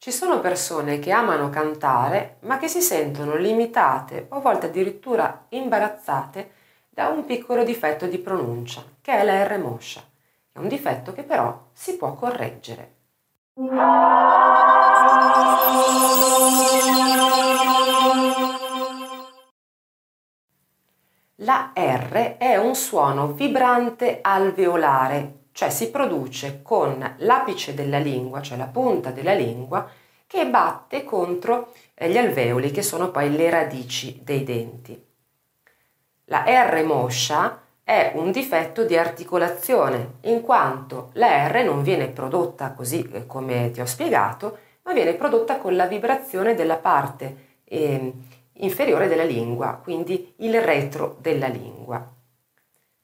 Ci sono persone che amano cantare ma che si sentono limitate o a volte addirittura imbarazzate da un piccolo difetto di pronuncia, che è la R moscia. È un difetto che però si può correggere. La R è un suono vibrante alveolare, cioè si produce con l'apice della lingua, cioè la punta della lingua, che batte contro gli alveoli, che sono poi le radici dei denti. La R moscia è un difetto di articolazione, in quanto la R non viene prodotta così come ti ho spiegato, ma viene prodotta con la vibrazione della parte inferiore della lingua, quindi il retro della lingua.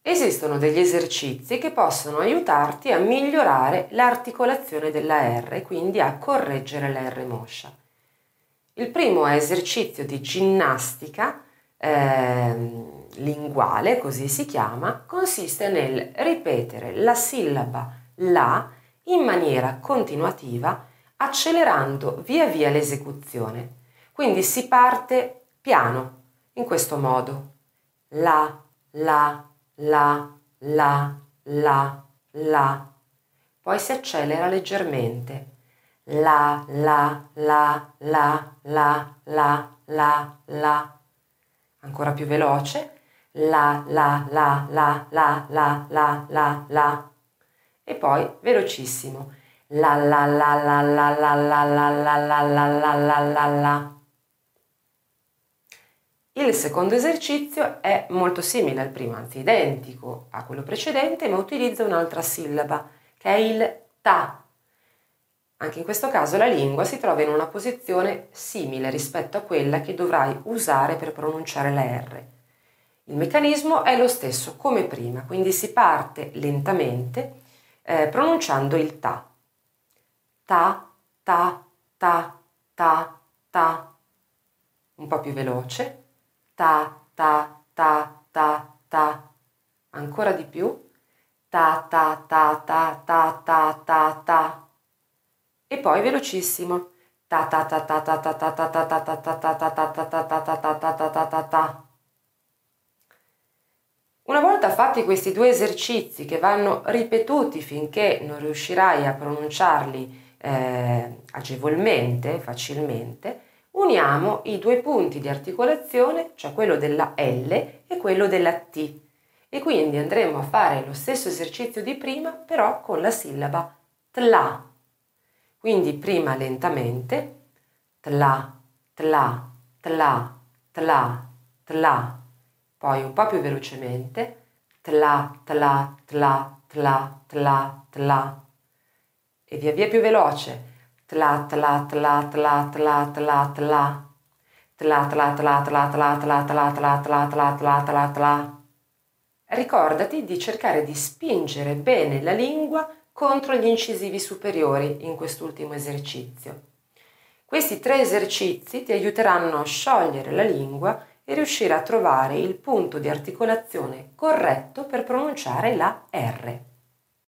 Esistono degli esercizi che possono aiutarti a migliorare l'articolazione della R, quindi a correggere la R moscia. Il primo è esercizio di ginnastica linguale, così si chiama, consiste nel ripetere la sillaba la in maniera continuativa, accelerando via via l'esecuzione. Quindi si parte piano, in questo modo. La, la, la, la, la, la. Poi si accelera leggermente. La, la, la, la, la, la, la, la. Ancora più veloce. La, la, la, la, la, la, la, la, la. E poi velocissimo. La, la, la, la, la, la, la, la, la, la, la, la, la. Il secondo esercizio è molto simile al primo, anzi identico a quello precedente, ma utilizza un'altra sillaba, che è il ta. Anche in questo caso la lingua si trova in una posizione simile rispetto a quella che dovrai usare per pronunciare la R. Il meccanismo è lo stesso come prima, quindi si parte lentamente pronunciando il ta. Ta, ta, ta, ta, ta. Un po' più veloce. Ta, ta, ta, ta, ta. Ancora di più. Ta, ta, ta, ta, ta, ta, ta, ta. E poi velocissimo. Ta, ta, ta, ta, ta, ta, ta, ta, ta, ta, ta, ta, ta, ta, ta, ta, ta, ta, ta, ta, ta, ta. Una volta fatti questi due esercizi, che vanno ripetuti finché non riuscirai a pronunciarli agevolmente, facilmente, uniamo i due punti di articolazione, cioè quello della L e quello della T, e quindi andremo a fare lo stesso esercizio di prima, però con la sillaba tla. Quindi prima lentamente tla, tla, tla, tla, tla, poi un po' più velocemente tla, tla, tla, tla, tla, tla, e via via più veloce. Tla tla tla tla tla tla tla. Tla tla tla tla tla tla tla tla tla tla tla tla tla. Ricordati di cercare di spingere bene la lingua contro gli incisivi superiori in quest'ultimo esercizio. Questi tre esercizi ti aiuteranno a sciogliere la lingua e riuscire a trovare il punto di articolazione corretto per pronunciare la R.